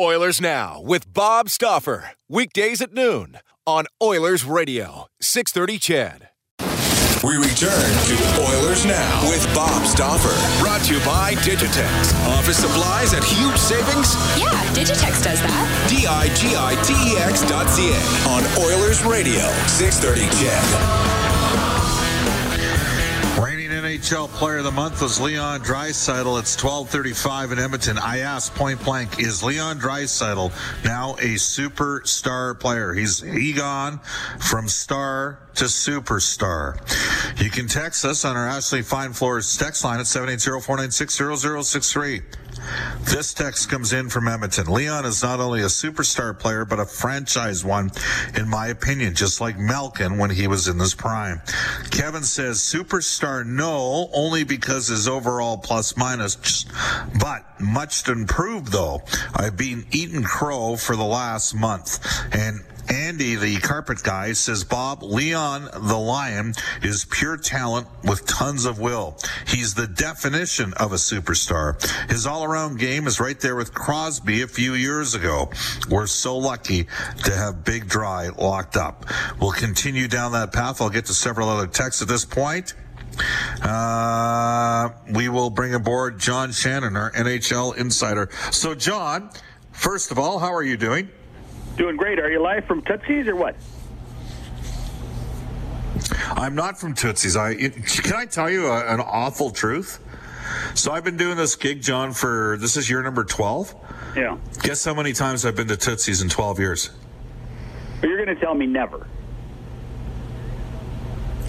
Oilers Now with Bob Stauffer. Weekdays at noon on Oilers Radio, 630 CHED. We return to Oilers Now with Bob Stauffer. Brought to you by Digitex. Office supplies at huge savings? Yeah, Digitex does that. Digitex.ca on Oilers Radio, 630 CHED. Reigning NHL Player of the Month was Leon Draisaitl. It's 12:35 in Edmonton. I asked point blank, is Leon Draisaitl now a superstar player? He's gone from star to superstar. You can text us on our Ashley Fine Floors text line at 780-496-0063. This text comes in from Edmonton. Leon is not only a superstar player, but a franchise one, in my opinion, just like Malkin when he was in his prime. Kevin says, superstar, no, only because his overall plus minus, but much to improve, though. I've been eating crow for the last month. And Andy, the carpet guy, says, Bob, Leon the Lion is pure talent with tons of will. He's the definition of a superstar. His all-around game is right there with Crosby a few years ago. We're so lucky to have Big Dry locked up. We'll continue down that path. I'll get to several other texts at this point. We will bring aboard John Shannon, our NHL insider. So, John, first of all, how are you doing? Doing great. Are you live from Tootsie's or what? I'm not from Tootsie's. Can I tell you an awful truth? So I've been doing this gig, John, for this is year number 12. Yeah. Guess how many times I've been to Tootsie's in 12 years? But you're going to tell me never.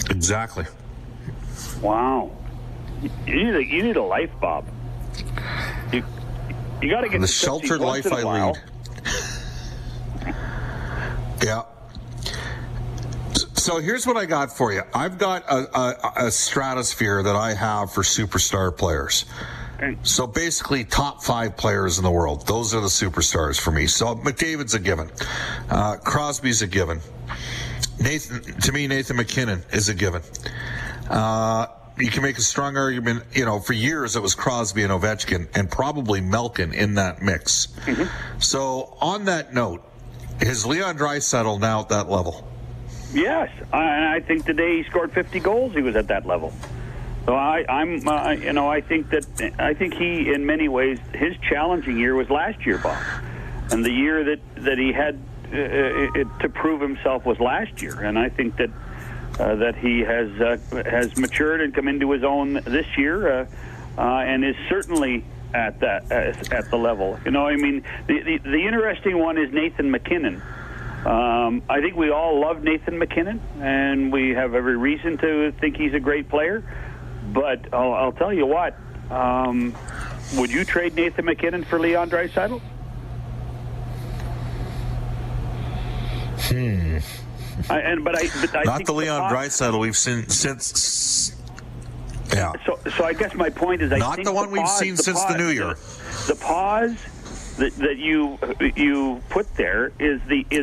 Exactly. Wow. You need a life, Bob. You got to get the sheltered life I lead. Yeah. So here's what I got for you. I've got a stratosphere that I have for superstar players. Okay. So basically top five players in the world. Those are the superstars for me. So McDavid's a given. Crosby's a given. Nathan McKinnon is a given. You can make a strong argument, for years it was Crosby and Ovechkin and probably Malkin in that mix. Mm-hmm. So on that note, is Leon Draisaitl now at that level? Yes, I think the day he scored 50 goals, he was at that level. So I think he, in many ways, his challenging year was last year, Bob, and the year that he had to prove himself was last year, and I think that he has matured and come into his own this year, and is certainly at the level. The interesting one is Nathan McKinnon. I think we all love Nathan McKinnon, and we have every reason to think he's a great player. But I'll tell you what, would you trade Nathan McKinnon for Leon Draisaitl? But I not the Leon Draisaitl we've seen since. Yeah. So I guess my point is, I think not the one we've seen since the new year. The pause that you put there is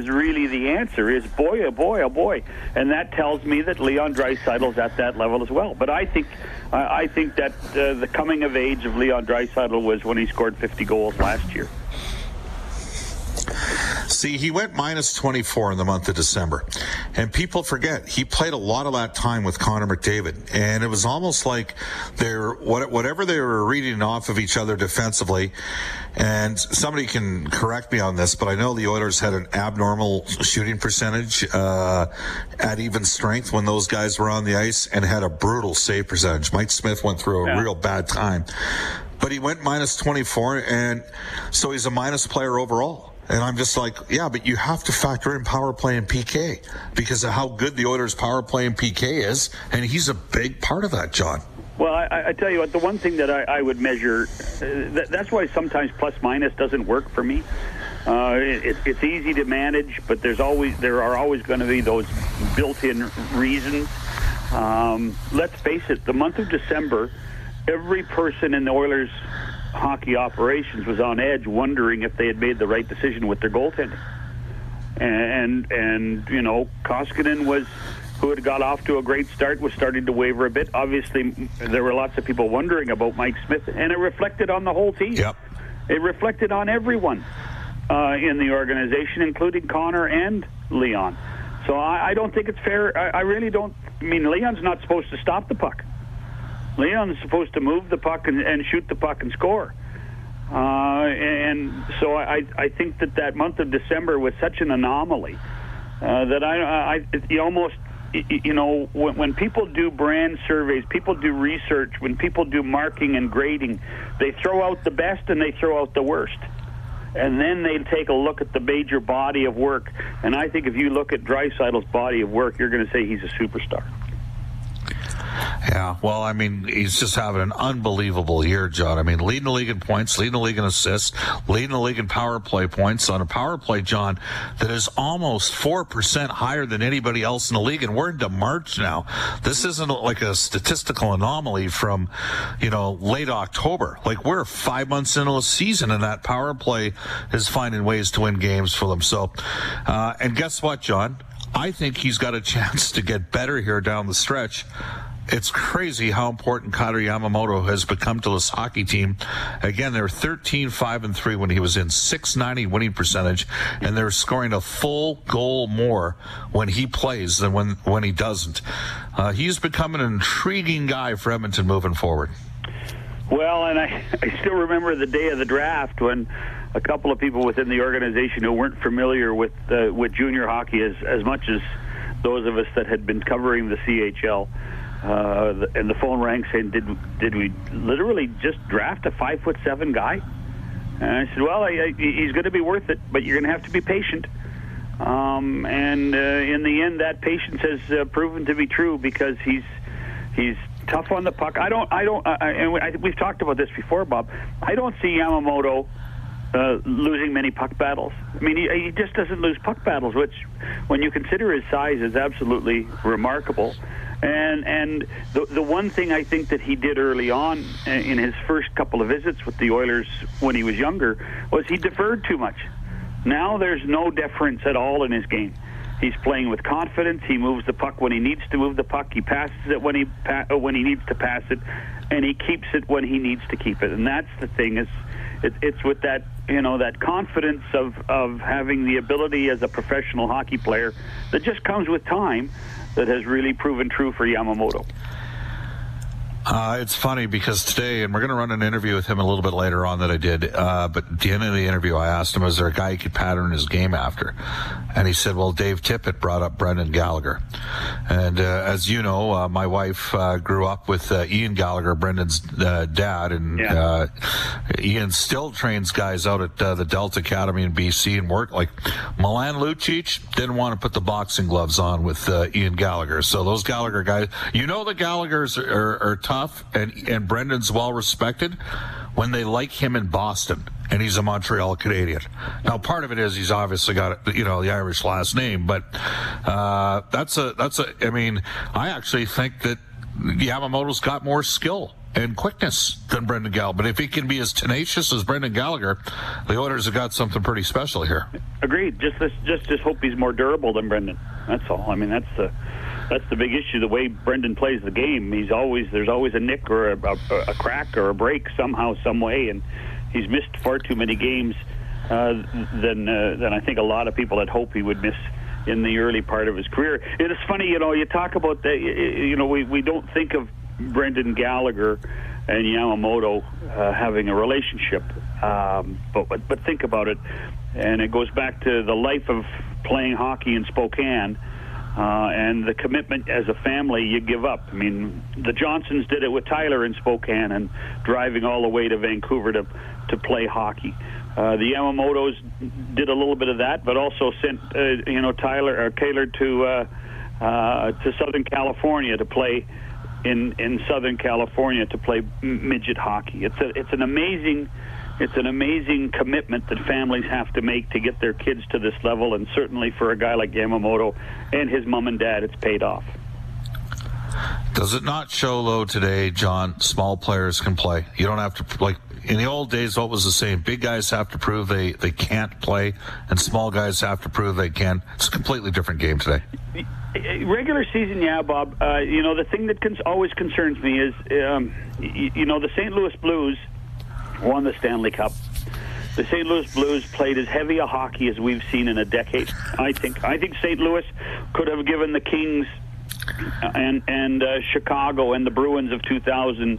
really the answer. Is boy, oh boy, oh boy, and that tells me that Leon Draisaitl's at that level as well. But I think that the coming of age of Leon Draisaitl was when he scored 50 goals last year. See, he went minus 24 in the month of December. And people forget, he played a lot of that time with Connor McDavid. And it was almost like whatever they were reading off of each other defensively, and somebody can correct me on this, but I know the Oilers had an abnormal shooting percentage at even strength when those guys were on the ice and had a brutal save percentage. Mike Smith went through a real bad time. But he went minus 24, and so he's a minus player overall. And I'm just like, yeah, but you have to factor in power play and PK because of how good the Oilers' power play and PK is, and he's a big part of that, John. Well, I tell you what, the one thing that I would measure, that's why sometimes plus-minus doesn't work for me. It's easy to manage, but there are always going to be those built-in reasons. Let's face it, the month of December, every person in the Oilers' hockey operations was on edge, wondering if they had made the right decision with their goaltending. And you know, Koskinen was, who had got off to a great start, was starting to waver a bit. Obviously, there were lots of people wondering about Mike Smith, and it reflected on the whole team. Yep. It reflected on everyone in the organization, including Connor and Leon. So I don't think it's fair. I really don't. I mean, Leon's not supposed to stop the puck. Leon's supposed to move the puck and shoot the puck and score. And so I think that month of December was such an anomaly that I almost, you know, when people do brand surveys, people do research, when people do marking and grading, they throw out the best and they throw out the worst. And then they take a look at the major body of work. And I think if you look at Draisaitl's body of work, you're going to say he's a superstar. Yeah, well, I mean, he's just having an unbelievable year, John. I mean, leading the league in points, leading the league in assists, leading the league in power play points on a power play, John, that is almost 4% higher than anybody else in the league. And we're into March now. This isn't like a statistical anomaly from, you know, late October. Like, we're 5 months into a season, and that power play is finding ways to win games for them. So, and guess what, John? I think he's got a chance to get better here down the stretch. It's crazy how important Kailer Yamamoto has become to this hockey team. Again, they're 13-5-3 when he was in, 690 winning percentage, and they're scoring a full goal more when he plays than when he doesn't. He's become an intriguing guy for Edmonton moving forward. Well, and I still remember the day of the draft when a couple of people within the organization who weren't familiar with junior hockey as much as those of us that had been covering the CHL, and the phone rang saying, "Did we literally just draft a 5'7" guy?" And I said, "Well, he's going to be worth it, but you're going to have to be patient." And in the end, that patience has proven to be true because he's tough on the puck. We've talked about this before, Bob. I don't see Yamamoto losing many puck battles. I mean, he just doesn't lose puck battles, which, when you consider his size, is absolutely remarkable. And the one thing I think that he did early on in his first couple of visits with the Oilers when he was younger was he deferred too much. Now there's no deference at all in his game. He's playing with confidence. He moves the puck when he needs to move the puck. He passes it when he needs to pass it, and he keeps it when he needs to keep it. And that's the thing is, it's with that, you know, that confidence of having the ability as a professional hockey player that just comes with time that has really proven true for Yamamoto. It's funny because today, and we're going to run an interview with him a little bit later on that I did, but at the end of the interview, I asked him, is there a guy he could pattern his game after? And he said, well, Dave Tippett brought up Brendan Gallagher. And as you know, my wife grew up with Ian Gallagher, Brendan's dad, and Ian still trains guys out at the Delta Academy in BC and work. Like Milan Lucic didn't want to put the boxing gloves on with Ian Gallagher. So those Gallagher guys, you know, the Gallaghers are tough, and Brendan's well respected when they like him in Boston, and he's a Montreal Canadian. Now, part of it is he's obviously got, you know, the Irish last name, but that's a. I mean, I actually think that Yamamoto's got more skill and quickness than Brendan Gallagher. But if he can be as tenacious as Brendan Gallagher, the Oilers have got something pretty special here. Agreed. Just hope he's more durable than Brendan. That's all. I mean, that's the big issue. The way Brendan plays the game, there's always a nick or a crack or a break somehow, some way, and he's missed far too many games than I think a lot of people had hoped he would miss in the early part of his career. It is funny, you know, you talk about the, you know, we don't think of Brendan Gallagher and Yamamoto having a relationship, but think about it, and it goes back to the life of playing hockey in Spokane, and the commitment as a family you give up. I mean, the Johnsons did it with Tyler in Spokane and driving all the way to Vancouver to play hockey. The Yamamotos did a little bit of that, but also sent Tyler or Kailer to Southern California to play in Southern California to play midget hockey. It's an amazing commitment that families have to make to get their kids to this level, and certainly for a guy like Yamamoto and his mom and dad, it's paid off. Does it not show, though, today, John, small players can play? You don't have to, like, in the old days, what was the saying? Big guys have to prove they can't play, and small guys have to prove they can. It's a completely different game today. Regular season, yeah, Bob. The thing that always concerns me is, the St. Louis Blues won the Stanley Cup. The St. Louis Blues played as heavy a hockey as we've seen in a decade. I think St. Louis could have given the Kings and Chicago and the Bruins of 2011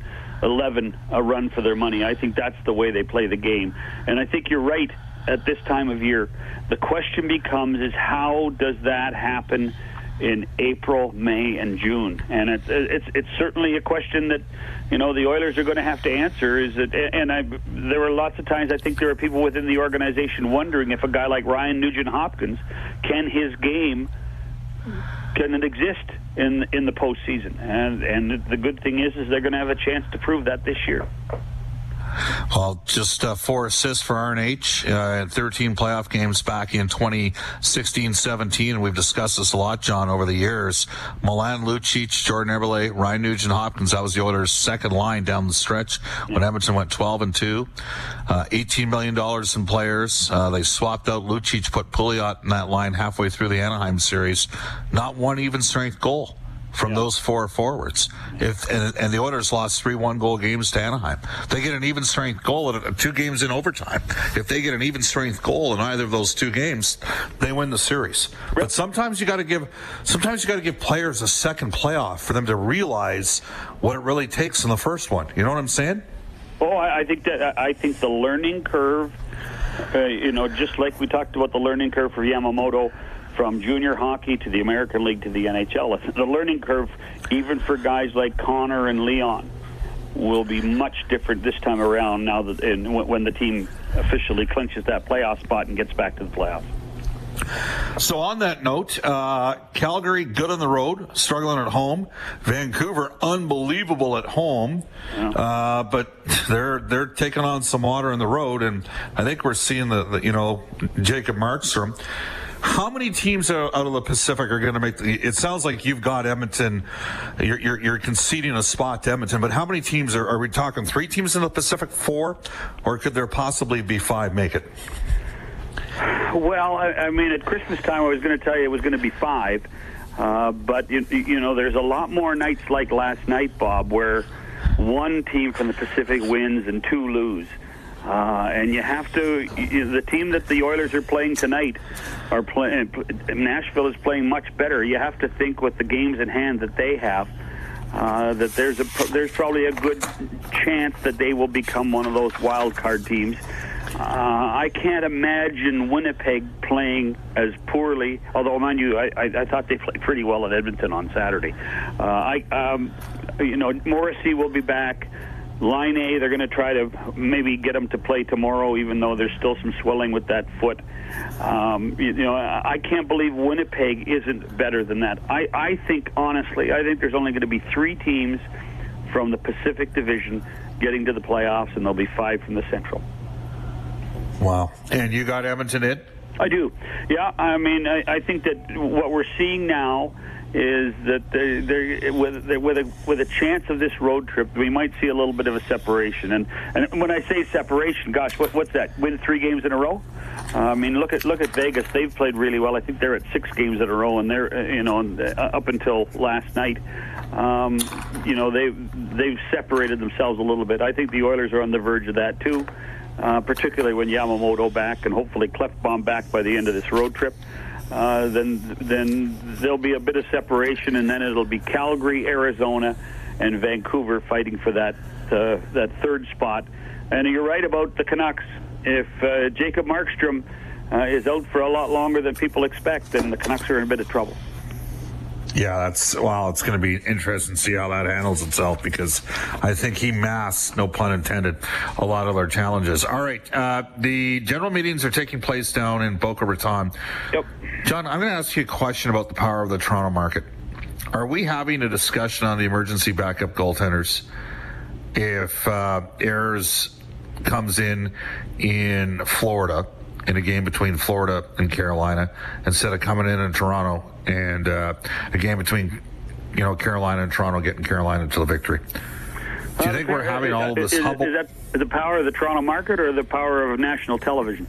a run for their money. I think that's the way they play the game. And I think you're right at this time of year. The question becomes is how does that happen in April, May, and June? And it's certainly a question that, you know, the Oilers are going to have to answer. There were lots of times I think there are people within the organization wondering if a guy like Ryan Nugent-Hopkins, can it exist in the postseason? And the good thing is they're going to have a chance to prove that this year. Well, just 4 assists for R&H in 13 playoff games back in 2016-17. We've discussed this a lot, John, over the years. Milan Lucic, Jordan Eberle, Ryan Nugent-Hopkins. That was the Oilers' second line down the stretch when Edmonton went 12-2. $18 million in players. They swapped out Lucic, put Pouliot in that line halfway through the Anaheim series. Not one even-strength goal from those 4 forwards. And the Oilers lost 3-1 goal games to Anaheim. They get an even strength goal at 2 games in overtime. If they get an even strength goal in either of those 2 games, they win the series. But sometimes you got to give players a second playoff for them to realize what it really takes in the first one. You know what I'm saying? Oh, I think the learning curve, just like we talked about the learning curve for Yamamoto, from junior hockey to the American League to the NHL, the learning curve, even for guys like Connor and Leon, will be much different this time around now that when the team officially clinches that playoff spot and gets back to the playoffs. So on that note, Calgary, good on the road, struggling at home. Vancouver, unbelievable at home. Yeah. But they're taking on some water on the road, and I think we're seeing the Jacob Markstrom. How many teams out of the Pacific are going to make it sounds like you've got Edmonton, you're conceding a spot to Edmonton, but how many teams are we talking? 3 teams in the Pacific, 4, or could there possibly be 5 make it? Well, I mean, at Christmas time I was going to tell you it was going to be 5, but there's a lot more nights like last night, Bob, where one team from the Pacific wins and 2 lose. And you have to. The team that the Oilers are playing tonight, Nashville is playing much better. You have to think with the games in hand that they have, that there's probably a good chance that they will become one of those wild card teams. I can't imagine Winnipeg playing as poorly. Although, mind you, I thought they played pretty well at Edmonton on Saturday. Morrissey will be back. Line A, they're going to try to maybe get him to play tomorrow, even though there's still some swelling with that foot. I can't believe Winnipeg isn't better than that. I think there's only going to be 3 teams from the Pacific Division getting to the playoffs, and there'll be 5 from the Central. Wow. And you got Edmonton in? I do. Yeah, I mean, I think that what we're seeing now is that with a chance of this road trip, we might see a little bit of a separation. And when I say separation, gosh, what's that? Win 3 games in a row? I mean, look at Vegas. They've played really well. I think they're at 6 games in a row, and they're up until last night, they've separated themselves a little bit. I think the Oilers are on the verge of that too. particularly when Yamamoto back and hopefully Klefbom back by the end of this road trip. Then there'll be a bit of separation, and then it'll be Calgary, Arizona, and Vancouver fighting for that third spot. And you're right about the Canucks. If Jacob Markstrom is out for a lot longer than people expect, then the Canucks are in a bit of trouble. Yeah, it's going to be interesting to see how that handles itself, because I think he masks, no pun intended, a lot of our challenges. All right, the general meetings are taking place down in Boca Raton. Yep. John, I'm going to ask you a question about the power of the Toronto market. Are we having a discussion on the emergency backup goaltenders if Ayers comes in Florida, in a game between Florida and Carolina, instead of coming in Toronto, and a game between Carolina and Toronto, getting Carolina to the victory? Do you think we're having all of this hubble? Is that the power of the Toronto market or the power of national television?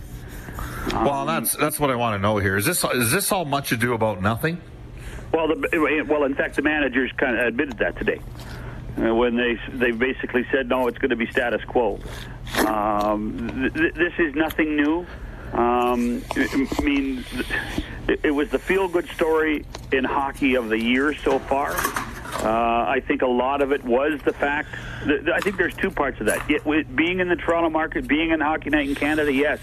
Well, that's what I want to know here. Is this all much ado about nothing? Well, in fact, the managers kind of admitted that today when they basically said, no, it's going to be status quo. This is nothing new. I mean, it was the feel-good story in hockey of the year so far. I think a lot of it was the fact that, I think there's two parts of that. Being in the Toronto market, being in Hockey Night in Canada, yes.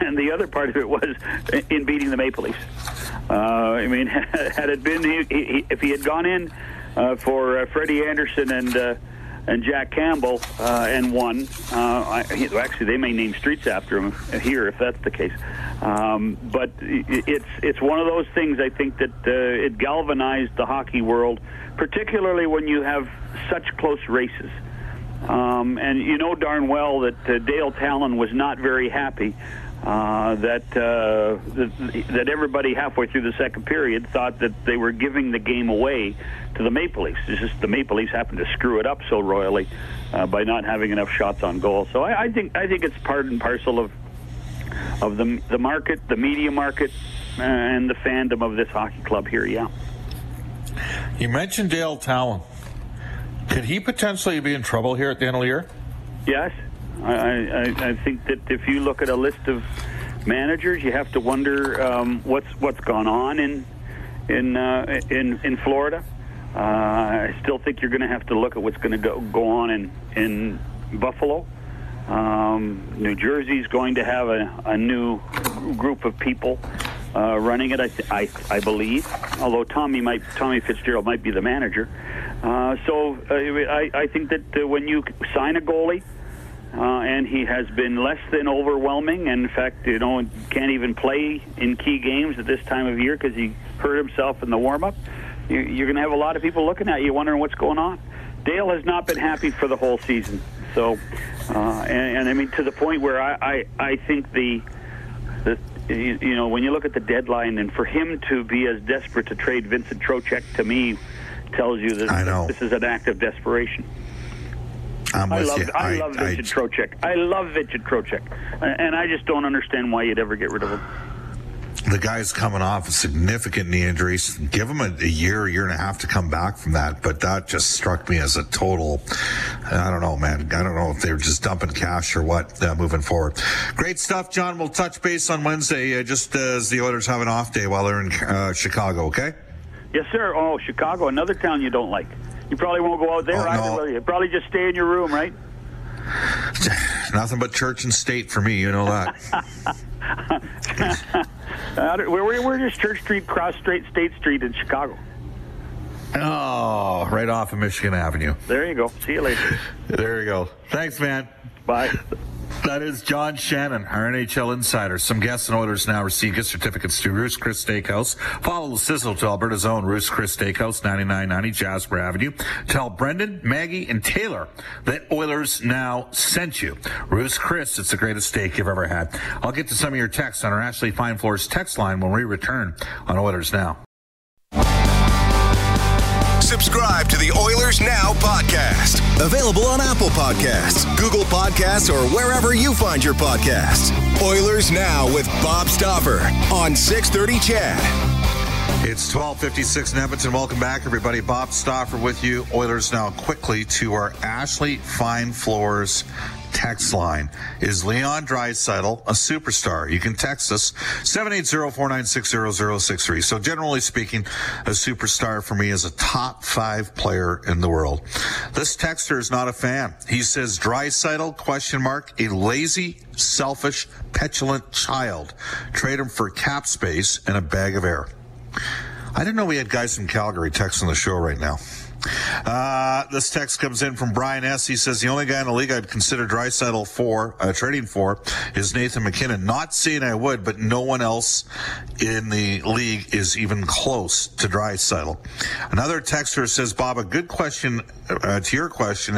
And the other part of it was in beating the Maple Leafs. I mean, had it been, if he had gone in for Freddie Anderson and Jack Campbell and won. Actually, they may name streets after him here if that's the case. But it's one of those things, I think, that it galvanized the hockey world, particularly when you have such close races. And you know darn well that Dale Tallon was not very happy that everybody halfway through the second period thought that they were giving the game away to the Maple Leafs. It's just the Maple Leafs happened to screw it up so royally by not having enough shots on goal. So I think it's part and parcel of the market, the media market, and the fandom of this hockey club here. Yeah. You mentioned Dale Tallon. Could he potentially be in trouble here at the end of the year? Yes. I think that if you look at a list of managers, you have to wonder what's gone on in Florida. I still think you're going to have to look at what's going to go on in Buffalo. New Jersey's going to have a new group of people running it, I believe. Although Tommy Fitzgerald might be the manager. So I think that when you sign a goalie. And he has been less than overwhelming. And in fact, can't even play in key games at this time of year because he hurt himself in the warm-up. You're going to have a lot of people looking at you wondering what's going on. Dale has not been happy for the whole season. So, I mean, to the point where I think the when you look at the deadline, and for him to be as desperate to trade Vincent Trocheck, to me, tells you that this is an act of desperation. I love Vincent Trocheck. I love Vincent Trocheck. And I just don't understand why you'd ever get rid of him. The guy's coming off a significant knee injury. Give him a year and a half to come back from that. But that just struck me as a total, I don't know, man. I don't know if they were just dumping cash or what moving forward. Great stuff, John. We'll touch base on Wednesday just as the Oilers have an off day while they're in Chicago, okay? Yes, sir. Oh, Chicago, another town you don't like. You probably won't go out there either, will you? You'll probably just stay in your room, right? Nothing but church and state for me, you know that. Where does Church Street cross State Street in Chicago? Oh, right off of Michigan Avenue. There you go. See you later. There you go. Thanks, man. Bye. That is John Shannon, our NHL insider. Some guests and orders now receive gift certificates to Ruth Chris Steakhouse. Follow the sizzle to Alberta's own Ruth Chris Steakhouse, 9990 Jasper Avenue. Tell Brendan, Maggie, and Taylor that Oilers Now sent you. Ruth Chris, it's the greatest steak you've ever had. I'll get to some of your texts on our Ashley Fine Floors text line when we return on Oilers Now. Subscribe to the Oilers Now podcast. Available on Apple Podcasts, Google Podcasts, or wherever you find your podcasts. Oilers Now with Bob Stauffer on 630 CHED. It's 12:56 in Edmonton. Welcome back, everybody. Bob Stauffer with you. Oilers Now. Quickly to our Ashley Fine Floors text line. Is Leon Draisaitl a superstar? You can text us 780-496-0063. So generally speaking, a superstar for me is a top five player in the world. This texter is not a fan. He says Draisaitl, a lazy, selfish, petulant child. Trade him for cap space and a bag of air. I didn't know we had guys from Calgary texting the show right now. This text comes in from Brian S. He says, the only guy in the league I'd consider Draisaitl for, trading for, is Nathan McKinnon. Not saying I would, but no one else in the league is even close to Draisaitl. Another texter says, Bob, a good question to your question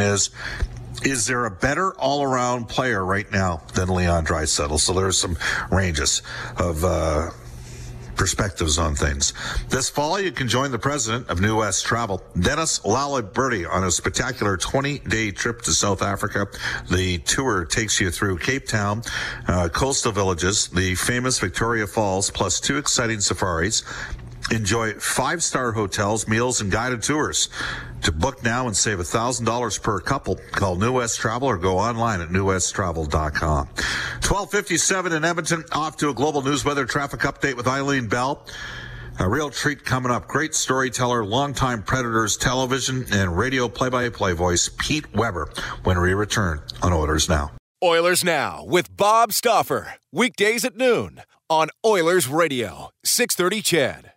is there a better all-around player right now than Leon Draisaitl? So there's some ranges of perspectives on things. This fall, you can join the president of New West Travel, Dennis Laliberte, on a spectacular 20-day trip to South Africa. The tour takes you through Cape Town, coastal villages, the famous Victoria Falls, plus two exciting safaris. Enjoy five-star hotels, meals, and guided tours. To book now and save $1,000 per couple, call New West Travel or go online at newwesttravel.com. 12:57 in Edmonton, off to a global news weather traffic update with Eileen Bell. A real treat coming up. Great storyteller, longtime Predators television and radio play-by-play voice, Pete Weber, when we return on Oilers Now. Oilers Now with Bob Stauffer. Weekdays at noon on Oilers Radio, 630 CHED.